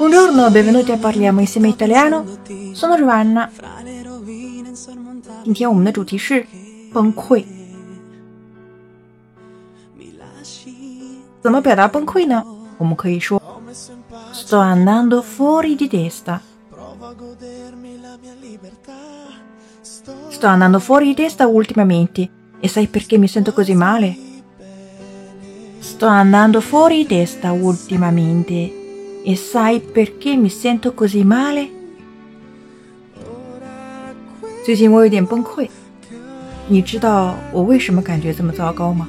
Buongiorno, benvenuti a Parliamo Insieme Italiano. Sono Giovanna. 今天我们的主题是崩溃。怎么表达崩溃呢？我们可以说 Sto andando fuori di testa. Sto andando fuori di testa ultimamente. E sai perché mi sento così male? Sto andando fuori di testa ultimamente.E sai perché mi sento così male? 最近我有点崩溃，你知道我为什么感觉这么糟糕吗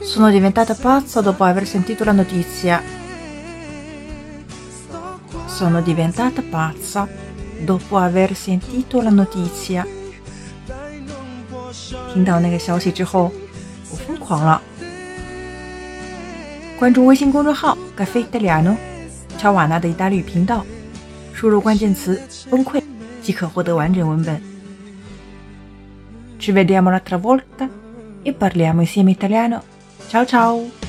？Sono diventata pazza dopo aver sentito la notizia. Sono diventata pazza dopo aver sentito la notizia. 听到那个消息之后，我疯狂了。关注微信公众号 caffeitaliano 乔瓦娜的意大利语频道，输入关键词崩溃即可获得完整文本。 Ci vediamo l'altra volta e parliamo insieme italiano. Ciao ciao.